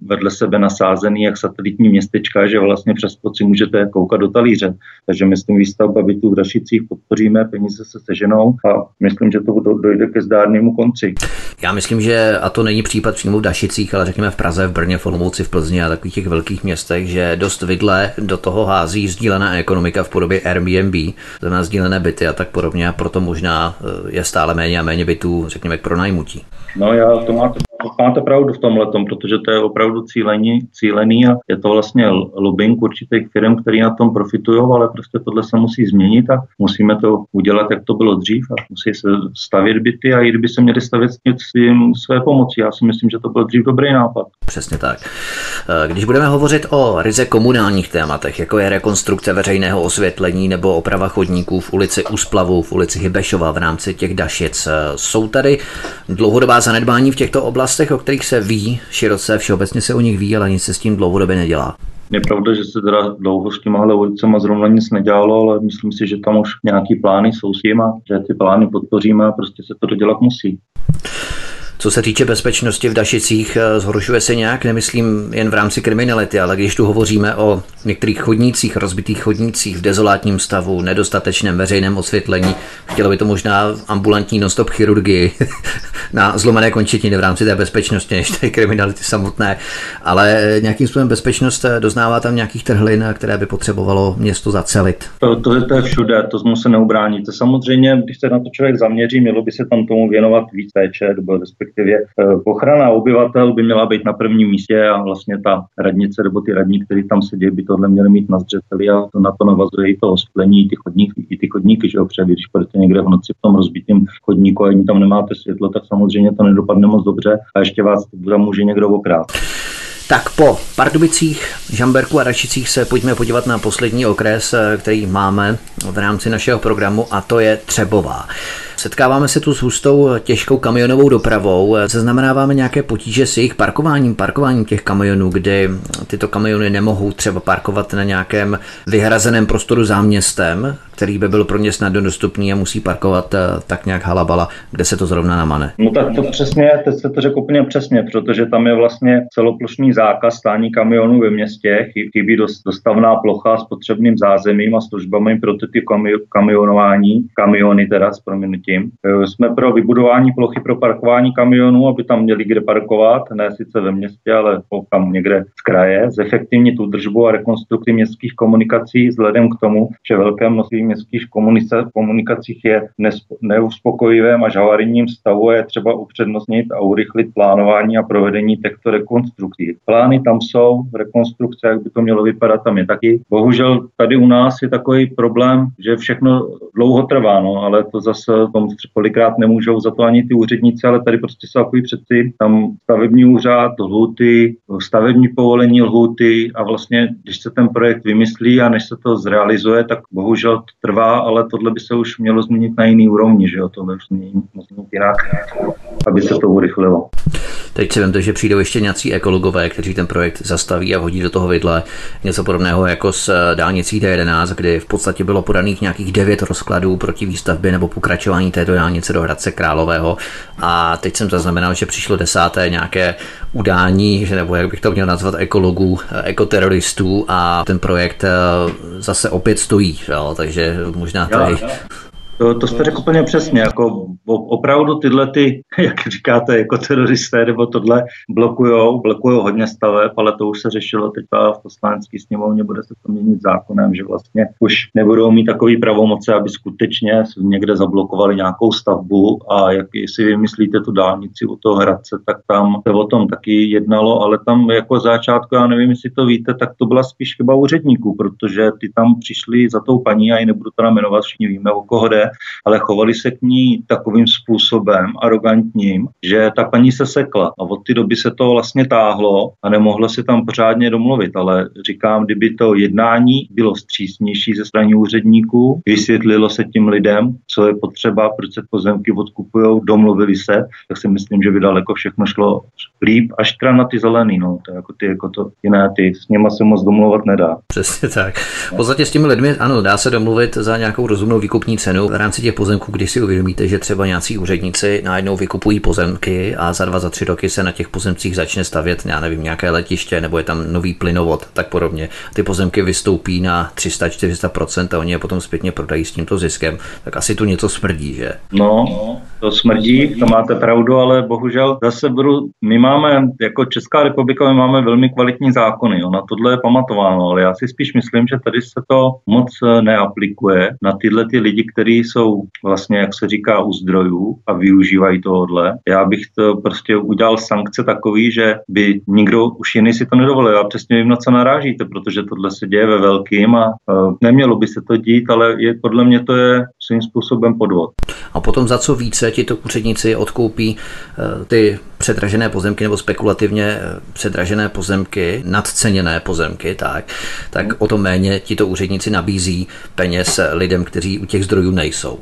vedle sebe nasázený jak satelitní městečka, že vlastně přes to si můžete koukat do talíře. Takže myslím, výstavba bytů v Dašicích podpoříme, peníze se seženou a myslím, že to dojde ke zdárnému konci. Já myslím, že a to není případ přímo v Dašicích, ale řekněme v Praze, v Brně, v Olomouci, v Plzni a takových těch velkých městech, že dost vidle do toho hází sdílená ekonomika v podobě Airbnb, to znamená sdílené byty a tak podobně, a proto možná je stále méně a méně bytů, řekněme, k pronajmutí. No já to máte, máte pravdu v tomhletom, protože to je opravdu cílený, cílený a je to vlastně lobbying určitých firm, který na tom profitují, ale prostě tohle se musí změnit a musíme to udělat, jak to bylo dřív a musí se stavět byty a i kdyby se měli stavět svým své pomoci. Já si myslím, že to byl dřív dobrý nápad. Přesně tak. Když budeme hovořit o ryze komunálních tématech, jako je rekonstrukce veřejného osvětlení nebo oprava chodníků v ulici Usplavu, v ulici Hybešova v rámci těch Dašic, jsou tady dlouhodobá zanedbání v těchto oblastech, o kterých se ví široce, všeobecně se o nich ví, ale nic se s tím dlouhodobě nedělá? Je pravda, že se teda dlouho s těmahle ulicema zrovna nic nedělalo, ale myslím si, že tam už nějaký plány jsou s tím a že ty plány podpoříme a prostě se to dodělat musí. Co se týče bezpečnosti v Dašicích, zhoršuje se nějak, nemyslím jen v rámci kriminality, ale když tu hovoříme o některých chodnících, rozbitých chodnících v dezolátním stavu, nedostatečném veřejném osvětlení, chtělo by to možná ambulantní non-stop chirurgii na zlomené končetiny v rámci té bezpečnosti, než té kriminality samotné, ale nějakým způsobem bezpečnost doznává tam nějakých trhlin, které by potřebovalo město zacelit. To, to, to je všude, to tomu se neubráníte. Samozřejmě, když se na to člověk zaměří, mělo by se tam tomu věnovat víc péče, respektive ochrana obyvatel by měla být na prvním místě a vlastně ta radnice nebo ty radní, kteří tam sedí, by tohle měli mít na zřeteli a to na to navazuje i to osvětlení, i ty chodníky, i ty chodníky, že opřejmě, když půjdete někde v noci v tom rozbitém chodníku a ani tam nemáte světlo, tak samozřejmě to nedopadne moc dobře a ještě vás tam může někdo okrát. Tak po Pardubicích, Žamberku a Dašicích se pojďme podívat na poslední okres, který máme v rámci našeho programu, a to je Třebová. Setkáváme se tu s hustou těžkou kamionovou dopravou, zaznamenáváme nějaké potíže s jejich parkováním, parkováním těch kamionů, kdy tyto kamiony nemohou třeba parkovat na nějakém vyhrazeném prostoru za městem, který by byl pro ně snadno dostupný a musí parkovat tak nějak halabala, kde se to zrovna namane. No tak to přesně, teď se to řekl úplně přesně, protože tam je vlastně celoplošný zákaz stání kamionů ve městě, chybí dostavná plocha s potřebným zázemím a službami pro ty kamionování, kamiony teda s prominutím. Jsme pro vybudování plochy pro parkování kamionů, aby tam měli kde parkovat, ne sice ve městě, ale tam někde z kraje, zefektivnit údržbu a rekonstrukci městských komunikací vzhledem k tomu, že velké množství městských komunikacích je neuspokojivém až havarijním stavu a je třeba upřednostnit a urychlit plánování a provedení těchto rekonstrukcí. Plány tam jsou, rekonstrukce, jak by to mělo vypadat, tam je taky. Bohužel tady u nás je takový problém, že všechno dlouho trvá, no, ale to zase tam kolikrát nemůžou za to ani ty úředníci, ale tady prostě jsou takový předci, tam stavební úřad, lhůty, stavební povolení, lhůty a vlastně, když se ten projekt vymyslí a než se to zrealizuje, tak bohužel trvá, ale tohle by se už mělo změnit na jiný úrovni, že jo, tohle už není jinak, aby se to urychlilo. Teď si vemte, že přijdou ještě nějací ekologové, kteří ten projekt zastaví a hodí do toho vidle. Něco podobného jako s dálnicí D jedenáct, kdy v podstatě bylo podaných nějakých devět rozkladů proti výstavbě nebo pokračování této dálnice do Hradce Králové. A teď jsem zaznamenal, že přišlo desáté nějaké udání, že nebo jak bych to měl nazvat, ekologů, ekoteroristů, a ten projekt zase opět stojí. Jo, takže možná tady... To, to jste řekl úplně přesně, jako opravdu tyhle ty, jak říkáte, jako teroristé nebo tohle blokujou, blokujou hodně staveb, ale to už se řešilo teď v poslanecké sněmovně, bude se to měnit zákonem, že vlastně už nebudou mít takový pravomoce, aby skutečně někde zablokovali nějakou stavbu, a jak si vymyslíte tu dálnici u toho Hradce, tak tam se o tom taky jednalo, ale tam jako začátku, já nevím, jestli to víte, tak to byla spíš chyba úředníků, protože ty tam přišli za tou paní, a ji nebudu teda jmenovat, všichni víme, o koho jde, opozice, ale chovali se k ní takovým způsobem arrogantním, že ta paní se sekla. A od té doby se to vlastně táhlo a nemohla se tam pořádně domluvit. Ale říkám, kdyby to jednání bylo vstřícnější ze strany úředníků, vysvětlilo se tím lidem, co je potřeba, proč se pozemky odkupujou, domluvili se, tak si myslím, že by daleko všechno šlo líp, až teda na ty zelený, no, to jako ty, jako to jiné ty, s něma se moc domluvat nedá. Přesně tak. V podstatě s těmi lidmi, ano, dá se domluvit za nějakou rozumnou výkupní cenu v rámci těch pozemků, když si uvědomíte, že třeba nějací úředníci najednou vykupují pozemky a za dva, za tři roky se na těch pozemcích začne stavět, já nevím, nějaké letiště nebo je tam nový plynovod, tak podobně. Ty pozemky vystoupí na tři sta až čtyři sta procent a oni je potom zpětně prodají s tímto ziskem. Tak asi tu něco smrdí, že? No, to smrdí, to máte pravdu, ale bohužel zase budu, my máme, jako Česká republika, my máme velmi kvalitní zákony, jo, na tohle je pamatováno, ale já si spíš myslím, že tady se to moc neaplikuje na tyhle ty lidi, kteří jsou vlastně, jak se říká, u zdrojů a využívají tohohle. Já bych to prostě udělal sankce takový, že by nikdo už jiný si to nedovolil. Já přesně vím, na co narážíte, protože tohle se děje ve velkým a uh, nemělo by se to dít, ale je, podle mě to je svým způsobem podvod. A potom za co více tito úředníci odkoupí uh, ty předražené pozemky nebo spekulativně předražené pozemky, nadceněné pozemky, tak, tak o to méně tito úředníci nabízí peněz lidem, kteří u těch zdrojů nejsou.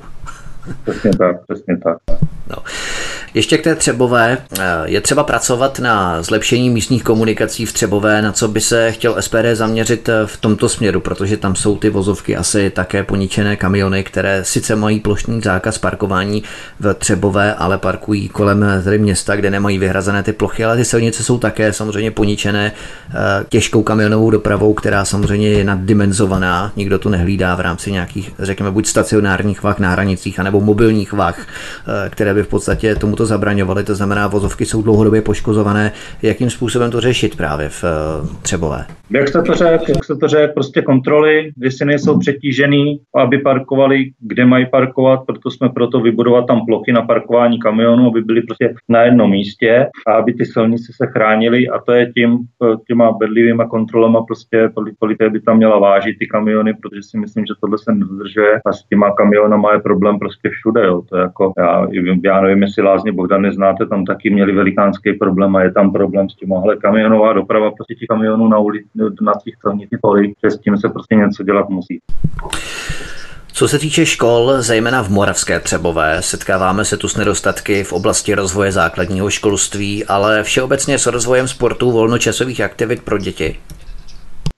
Přesně tak, přesně tak. No. Ještě k té Třebové. Je třeba pracovat na zlepšení místních komunikací v Třebové, na co by se chtěl S P D zaměřit v tomto směru, protože tam jsou ty vozovky asi také poničené kamiony, které sice mají plošný zákaz parkování v Třebové, ale parkují kolem tady města, kde nemají vyhrazené ty plochy, ale ty silnice jsou také samozřejmě poničené těžkou kamionovou dopravou, která samozřejmě je naddimenzovaná, nikdo to nehlídá v rámci nějakých, řekněme, buď stacionárních vah na hranicích, anebo mobilních vah, které by v podstatě tomu to zabraňovali, to znamená, vozovky jsou dlouhodobě poškozované. Jakým způsobem to řešit právě v Třebové? Jak jste to řekl, jak jste to řekl, prostě kontroly, jestli nejsou přetížený, aby parkovali, kde mají parkovat, proto jsme proto vybudovat tam plochy na parkování kamionů, aby byly prostě na jednom místě a aby ty silnice se chránily a to je tím, těma bedlivýma kontrolama prostě policie by tam měla vážit ty kamiony, protože si myslím, že tohle se nedodržuje a s těma kamionama je problém prostě všude, jo. To je jako, já, já nevím, jestli Lázně Bohdan neznáte, tam taky měli velikánský problém a je tam problém s tím, ale kamionová doprava prostě těch kamionů na ulici, na těch celních polích, s tím se prostě něco dělat musí. Co se týče škol, zejména v Moravské Třebové, setkáváme se tu s nedostatky v oblasti rozvoje základního školství, ale všeobecně s rozvojem sportu, volnočasových aktivit pro děti.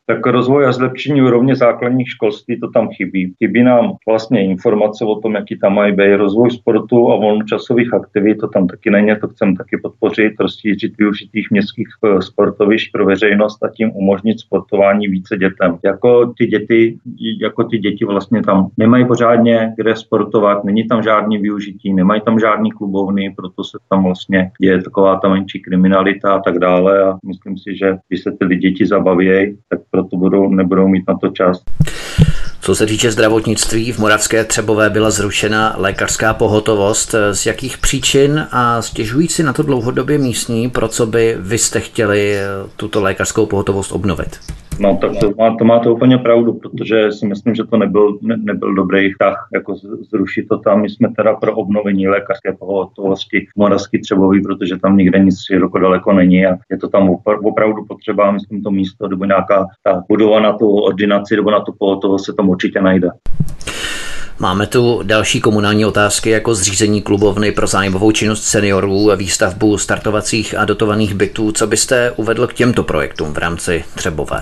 Tak rozvoj a zlepšení úrovně základních školství, to tam chybí. Chybí nám vlastně informace o tom, jaký tam mají být rozvoj sportu a volnočasových aktivit, to tam taky není, to chceme taky podpořit, rozšířit využitých městských sportovišť pro veřejnost a tím umožnit sportování více dětem. Jako ty děti, jako ty děti vlastně tam nemají pořádně kde sportovat, není tam žádný využití, nemají tam žádný klubovny, proto se tam vlastně děje taková ta menší kriminalita a tak dále a myslím si, že když se ty děti zabaví, tak proto budou, nebudou mít na to čas. Co se týče zdravotnictví, v Moravské Třebové byla zrušena lékařská pohotovost. Z jakých příčin a stěžují si na to dlouhodobě místní, pro co by vy jste chtěli tuto lékařskou pohotovost obnovit? No tak to, má, to máte úplně pravdu, protože si myslím, že to nebyl, ne, nebyl dobrý tah, jako zrušit to tam. My jsme teda pro obnovení lékařské pohotovosti v Moravské Třebové, protože tam nikde nic široko daleko není a je to tam opravdu potřeba, myslím, to místo, nebo nějaká ta budova na tu ordinaci, nebo na tu pohotovost se tam určitě najde. Máme tu další komunální otázky jako zřízení klubovny pro zájmovou činnost seniorů a výstavbu startovacích a dotovaných bytů. Co byste uvedl k těmto projektům v rámci Třebové?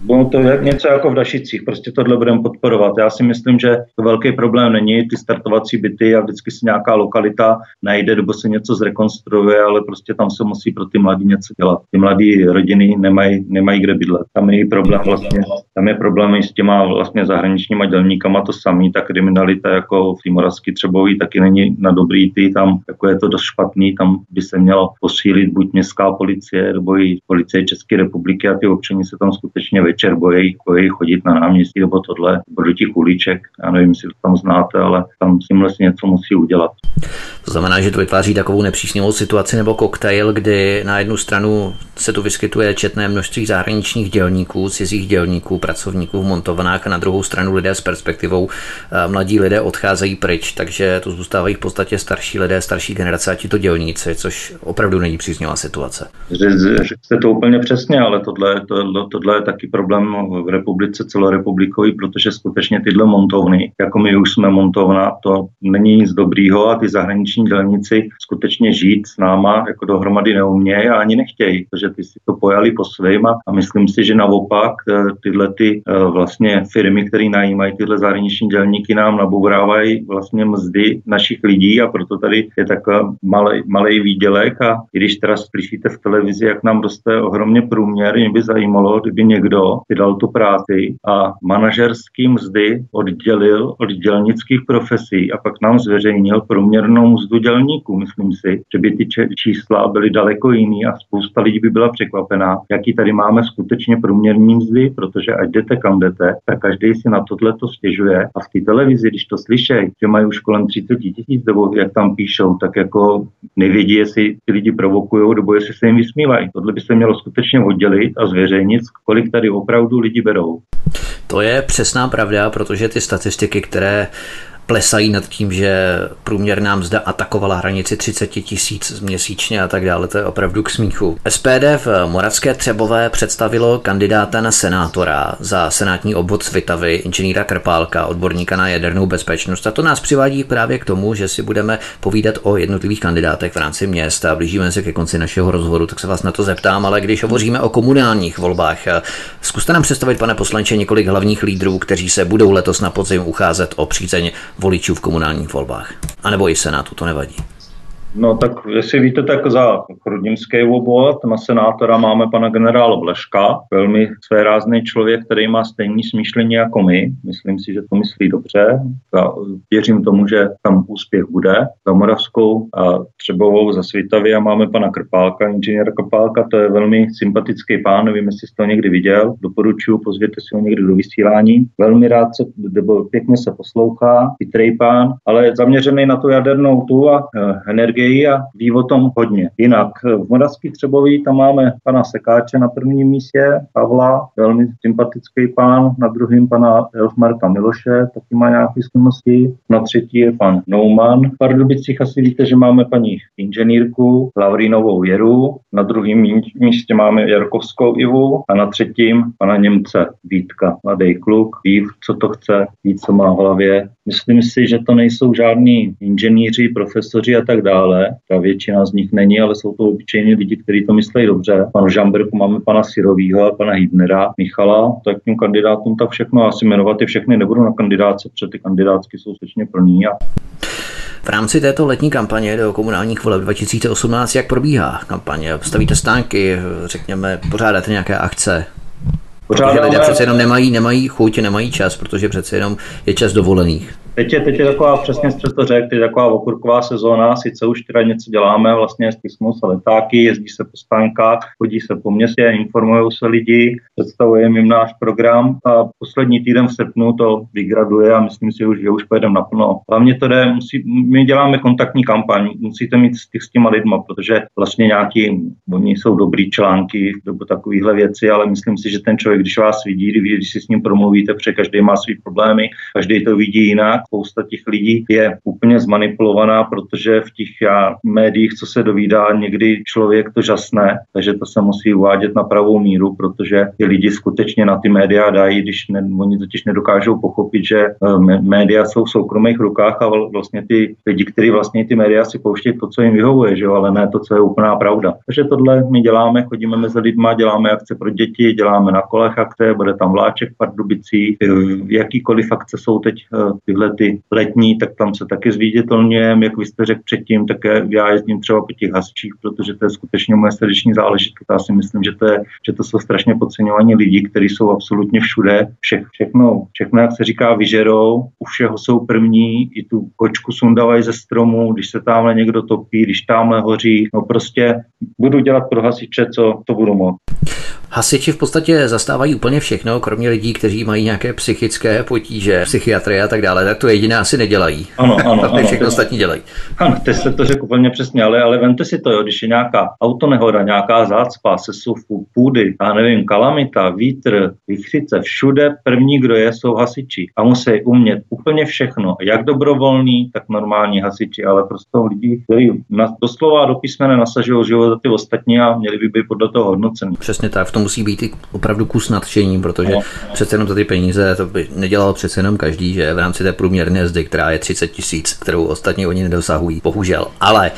Bylo to něco jako v Dašicích, prostě tohle budeme podporovat. Já si myslím, že to velký problém není, ty startovací byty a vždycky se nějaká lokalita najde, nebo se něco zrekonstruuje, ale prostě tam se musí pro ty mladí něco dělat. Ty mladí rodiny nemají, nemají kde bydlet. Tam je problém vlastně, tam je problém i s těma vlastně zahraničníma dělníkama to samý, ta kriminalita jako v Moravské Třebové taky není na dobrý ty, tam jako je to dost špatný, tam by se mělo posílit buď městská policie, nebo i policie České republiky a ty občané se tam skutečně večer bojí, bojí chodit na náměstí nebo tohle, nebo do těch uliček. Já nevím, jestli to tam znáte, ale tam s tím vlastně něco musí udělat. To znamená, že to vytváří takovou nepříznivou situaci nebo koktejl, kdy na jednu stranu se tu vyskytuje četné množství zahraničních dělníků, cizích dělníků, pracovníků v montovnách a na druhou stranu lidé s perspektivou. Mladí lidé odcházejí pryč, takže tu zůstávají v podstatě starší lidé, starší generace a tito dělníci, což opravdu není příznivá situace. Řekl jste to úplně přesně, ale tohle, tohle, tohle je taky problém v republice celorepublikový, protože skutečně tyhle montovny, jako my už jsme montovna, to není nic dobrýho a ty zahraniční dělníci skutečně žít s náma jako dohromady neumějí a ani nechtějí, protože ty si to pojali po svým a myslím si, že naopak tyhle ty vlastně firmy, které najímají tyhle zahraniční dělníky, nám nabourávají vlastně mzdy našich lidí a proto tady je takový malej, malej výdělek a když teda slyšíte v televizi, jak nám roste ohromně průměr, mě by zajímalo, kdyby někdo vydal tu práci a manažerský mzdy oddělil od dělnických profesí a pak nám zveřejnil průměrnou mzdu dělníků. Myslím si, že by ty čísla byly daleko jiný a spousta lidí by byla překvapená, jaký tady máme skutečně průměrní mzdy, protože ať jdete kam jdete, tak každý si na tohleto stěžuje a v té televizi, když to slyšej, že mají už kolem třicet tisíc, nebo jak tam píšou, tak jako nevědí, jestli ty lidi provokujou, nebo jestli se jim vysmívají. Tohle by se mělo skutečně oddělit a zveřejnit, kolik tady opravdu lidi berou. To je přesná pravda, protože ty statistiky, které plesají nad tím, že průměrná mzda atakovala hranici třicet tisíc měsíčně a tak dále, to je opravdu k smíchu. S P D v Moravské Třebové představilo kandidáta na senátora za senátní obvod Svitavy, inženýra Krpálka, odborníka na jadernou bezpečnost. A to nás přivádí právě k tomu, že si budeme povídat o jednotlivých kandidátech v rámci města. Blížíme se ke konci našeho rozhovoru, tak se vás na to zeptám, ale když hovoříme o komunálních volbách, zkuste nám představit, pane poslanče, několik hlavních lídrů, kteří se budou letos na podzim ucházet o přízeň voličů v komunálních volbách. A nebo i senátu, to nevadí. No tak, jestli víte, tak za chrudimský obvod na senátora máme pana generála Bleška, velmi svérázný člověk, který má stejné smýšlení jako my. Myslím si, že to myslí dobře. Já věřím tomu, že tam úspěch bude. Za Moravskou a Třebovou, za Svitavy a máme pana Krpálka, inženýra Krpálka, to je velmi sympatický pán, nevím, jestli jste to někdy viděl. Doporučuju, pozvěte si ho někdy do vysílání. Velmi rád se, nebo pěkně se poslouchá, chytrý pán, ale je zaměřený na tu jadernou tu a energii a ví o tom hodně. Jinak v Moravský Třebový tam máme pana Sekáče na prvním místě, Pavla, velmi sympatický pán, na druhém pana Elfmarka Miloše, taky má nějaké zkušenosti, na třetí je pan Nouman. V Pardubicích asi víte, že máme paní inženýrku Lavrínovou Jeru, na druhém místě máme Jarkovskou Ivu a na třetím pana Němce Vítka, mladý kluk, ví, co to chce, ví, co má v hlavě. Myslím si, že to nejsou žádní inženýři, profesoři a tak dále. Ta většina z nich není, ale jsou to obyčejně lidi, kteří to myslejí dobře. Panu Žamberku máme pana Sirovýho, pana Hybnera, Michala, tak těm kandidátům tak všechno. Já si jmenovat je všechny nebudu na kandidáce, protože ty kandidátky jsou sečně plný. A... V rámci této letní kampaně do komunálních voleb dva tisíce osmnáct, jak probíhá kampaně? Stavíte stánky, řekněme, pořádáte nějaké akce? Protože lidé přece jenom nemají, nemají chuť, nemají čas, protože přece jenom je čas dovolených. Teď je, teď je taková, přesně jste to řekl, teď je taková okurková sezóna, sice už teda něco děláme, vlastně stisnou se letáky, jezdí se po stánkách, chodí se po městě, informují se lidi, představujeme jim náš program a poslední týden v srpnu to vygraduje a myslím si, že už pojedeme naplno. Hlavně to jde, musí, my děláme kontaktní kampaň, musíte mít styk s těma lidma, protože vlastně nějaký, oni jsou dobrý články nebo takovýhle věci, ale myslím si, že ten člověk, když vás vidí, když si s ním promluvíte, protože každý má své problémy, každý to vidí jinak. Spousta těch lidí je úplně zmanipulovaná, protože v těch médiích, co se dovídá, někdy člověk to žasne, takže to se musí uvádět na pravou míru, protože ty lidi skutečně na ty média dají, když ne, oni totiž nedokážou pochopit, že média jsou v soukromých rukách a vlastně ty lidi, kteří vlastně ty média si pouštějí to, co jim vyhovuje, že jo, ale ne to, co je úplná pravda. Takže tohle my děláme, chodíme mezi lidma, děláme akce pro děti, děláme na kolech akce, bude tam vláček v Pardubicích, jakýkoliv akce jsou teď tyhle ty letní, tak tam se taky zviditelňujeme, jak vy jste řekl předtím, tak já jezdím třeba po těch hasičích, protože to je skutečně moje srdeční záležitost. Já si myslím, že to, je, že to jsou strašně podceňovaní lidi, kteří jsou absolutně všude, vše, všechno, všechno, jak se říká, vyžerou, u všeho jsou první, i tu kočku sundavají ze stromu, když se tamhle někdo topí, když tamhle hoří, no prostě budu dělat pro hasiče, co to budu moct. Hasiči v podstatě zastávají úplně všechno, kromě lidí, kteří mají nějaké psychické potíže, psychiatrie a tak dále, tak to jediné asi nedělají. Ano, ano, ano. Všechno ostatní dělají. Ano, ty jste to řekl úplně přesně, ale, ale vemte si to, jo, když je nějaká autonehoda, nějaká zácpa, sesuv půdy, já nevím, kalamita, vítr, vichřice, všude první, kdo je, jsou hasiči a musí umět úplně všechno, jak dobrovolní, tak normální hasiči, ale prostě lidi, kteří doslova do písmene nasažují život za ty ostatní a měli by být podle toho hodnocení. Přesně tak, v tom musí být i opravdu kus nadšení, protože no, no. přece jenom za ty peníze to by nedělal přece jenom každý, že v rámci té průměrné mzdy, která je třicet tisíc, kterou ostatně oni nedosahují, bohužel. Ale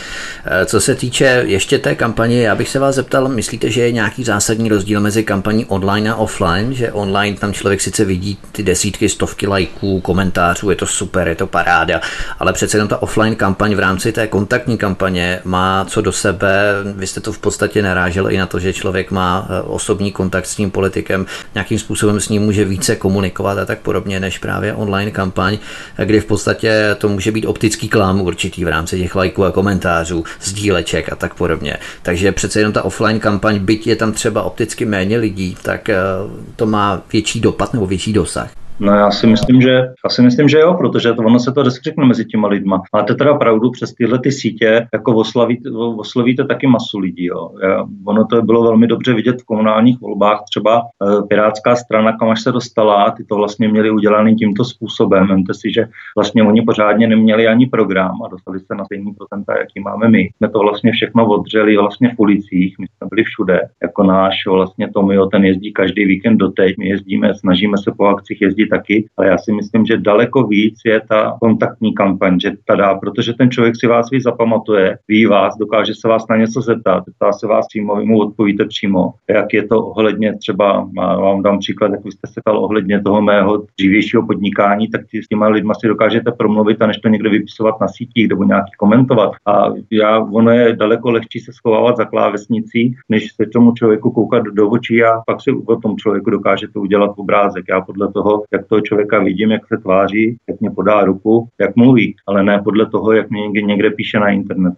co se týče ještě té kampaně, já bych se vás zeptal, myslíte, že je nějaký zásadní rozdíl mezi kampaní online a offline, že online tam člověk sice vidí ty desítky, stovky lajků, komentářů, je to super, je to paráda, ale přece jenom ta offline kampaň v rámci té kontaktní kampaně má co do sebe, vy jste to v podstatě narážel i na to, že člověk má osobní kontakt s tím politikem, nějakým způsobem s ním může více komunikovat a tak podobně, než právě online kampaň, kdy v podstatě to může být optický klam určitý v rámci těch lajků a komentářů, sdíleček a tak podobně. Takže přece jenom ta offline kampaň, byť je tam třeba opticky méně lidí, tak to má větší dopad nebo větší dosah. No já si myslím, že, já si myslím, že jo, protože to, ono se to rozkřikne mezi těma lidma. Máte teda pravdu, přes tyhle ty sítě jako oslovíte, oslovíte taky masu lidí, jo. Ono to bylo velmi dobře vidět v komunálních volbách, třeba Pirátská strana, kam až se dostala, ty to vlastně měli udělaný tímto způsobem. Vemte si, že vlastně oni pořádně neměli ani program a dostali se na stejný procenta, jaký máme my. Jsme to vlastně všechno odřeli vlastně v ulicích, my jsme byli všude, jako náš, vlastně Tomio, ten jezdí každý víkend doteď, my jezdíme, snažíme se po akcích jezdit taky, ale já si myslím, že daleko víc je ta kontaktní kampaň, že teda, protože ten člověk si vás víc zapamatuje, ví vás, dokáže se vás na něco zeptat, zeptá se vás přímo, vy mu odpovíte přímo, jak je to ohledně třeba, vám dám příklad, jak vy jste se ptal ohledně toho mého dřívějšího podnikání, tak s těma lidma si dokážete promluvit a než to někde vypisovat na sítích nebo nějaký komentovat. A já, ono je daleko lehčí se schovávat za klávesnicí, než se tomu člověku koukat do očí a pak si o tom člověku dokážete udělat obrázek. Já podle toho, jak toho člověka vidím, jak se tváří, jak mě podá ruku, jak mluví, ale ne podle toho, jak mě někde píše na internetu.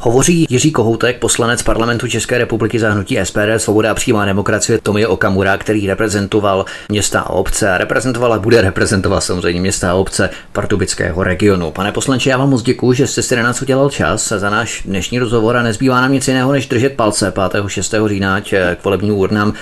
Hovoří Jiří Kohoutek, poslanec Parlamentu České republiky za hnutí S P D, Svoboda a přímá demokracie, Tomio Okamura, který reprezentoval města a obce a reprezentoval a bude reprezentovat samozřejmě města a obce Pardubického regionu. Pane poslanče, já vám moc děkuji, že jste si na nás udělal čas za náš dnešní rozhovor a nezbývá nám nic jiného, než držet palce pátého šestého října k volebním urnám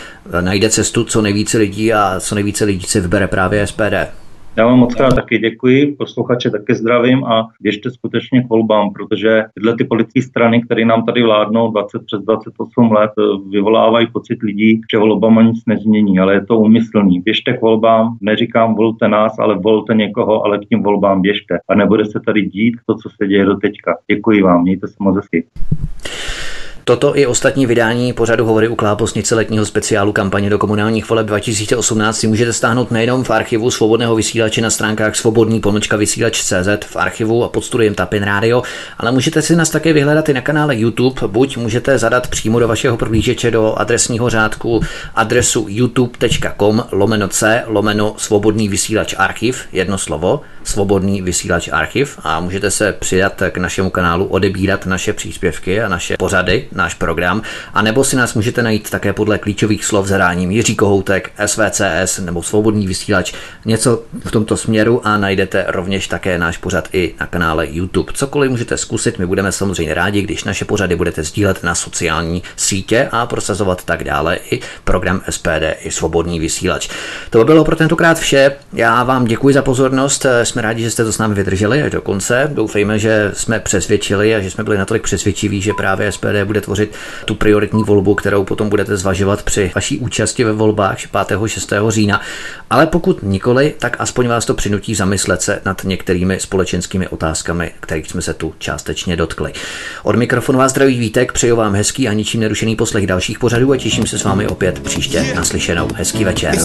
najde cestu co nejvíce lidí a co nejvíce lidí si vybere právě S P D. Já vám moc krát taky děkuji, posluchače taky zdravím a běžte skutečně k volbám, protože tyhle ty politické strany, které nám tady vládnou dvacet přes dvacet osm let, vyvolávají pocit lidí, že volbama nic nezmění, ale je to úmyslný. Běžte k volbám, neříkám volte nás, ale volte někoho, ale k tím volbám běžte a nebude se tady dít to, co se děje do teďka. Děkuji vám, mějte se moc hezky. Toto i ostatní vydání pořadu Hovory u Kláposnice letního speciálu kampaně do komunálních voleb dva tisíce osmnáct si můžete stáhnout nejenom v archivu Svobodného vysílače na stránkách svobodný pomlčka vysílač tečka cz, v archivu a pod studiem Tapin Radio, ale můžete si nás také vyhledat i na kanále YouTube, buď můžete zadat přímo do vašeho prohlížeče do adresního řádku adresu youtube.com lomeno c lomeno svobodný vysílač archiv, jedno slovo, svobodný vysílač archiv a můžete se přidat k našemu kanálu, odebírat naše příspěvky a naše pořady, náš program, anebo si nás můžete najít také podle klíčových slov zadáním Jiří Kohoutek, S V C S nebo Svobodný vysílač, něco v tomto směru a najdete rovněž také náš pořad i na kanále YouTube. Cokoliv můžete zkusit, my budeme samozřejmě rádi, když naše pořady budete sdílet na sociální sítě a prosazovat tak dále i program S P D i Svobodný vysílač. To by bylo pro tentokrát vše, já vám děkuji za pozornost, jsme rádi, že jste to s námi vydrželi až do konce, doufejme, že jsme přesvědčili a že jsme byli natolik přesvědčiví, že právě S P D bude tvořit tu prioritní volbu, kterou potom budete zvažovat při vaší účasti ve volbách pátého šestého října. Ale pokud nikoli, tak aspoň vás to přinutí zamyslet se nad některými společenskými otázkami, kterých jsme se tu částečně dotkli. Od mikrofonu vás zdraví Vítek, přeju vám hezký a ničím nerušený poslech dalších pořadů a těším se s vámi opět příště naslyšenou. Hezký večer.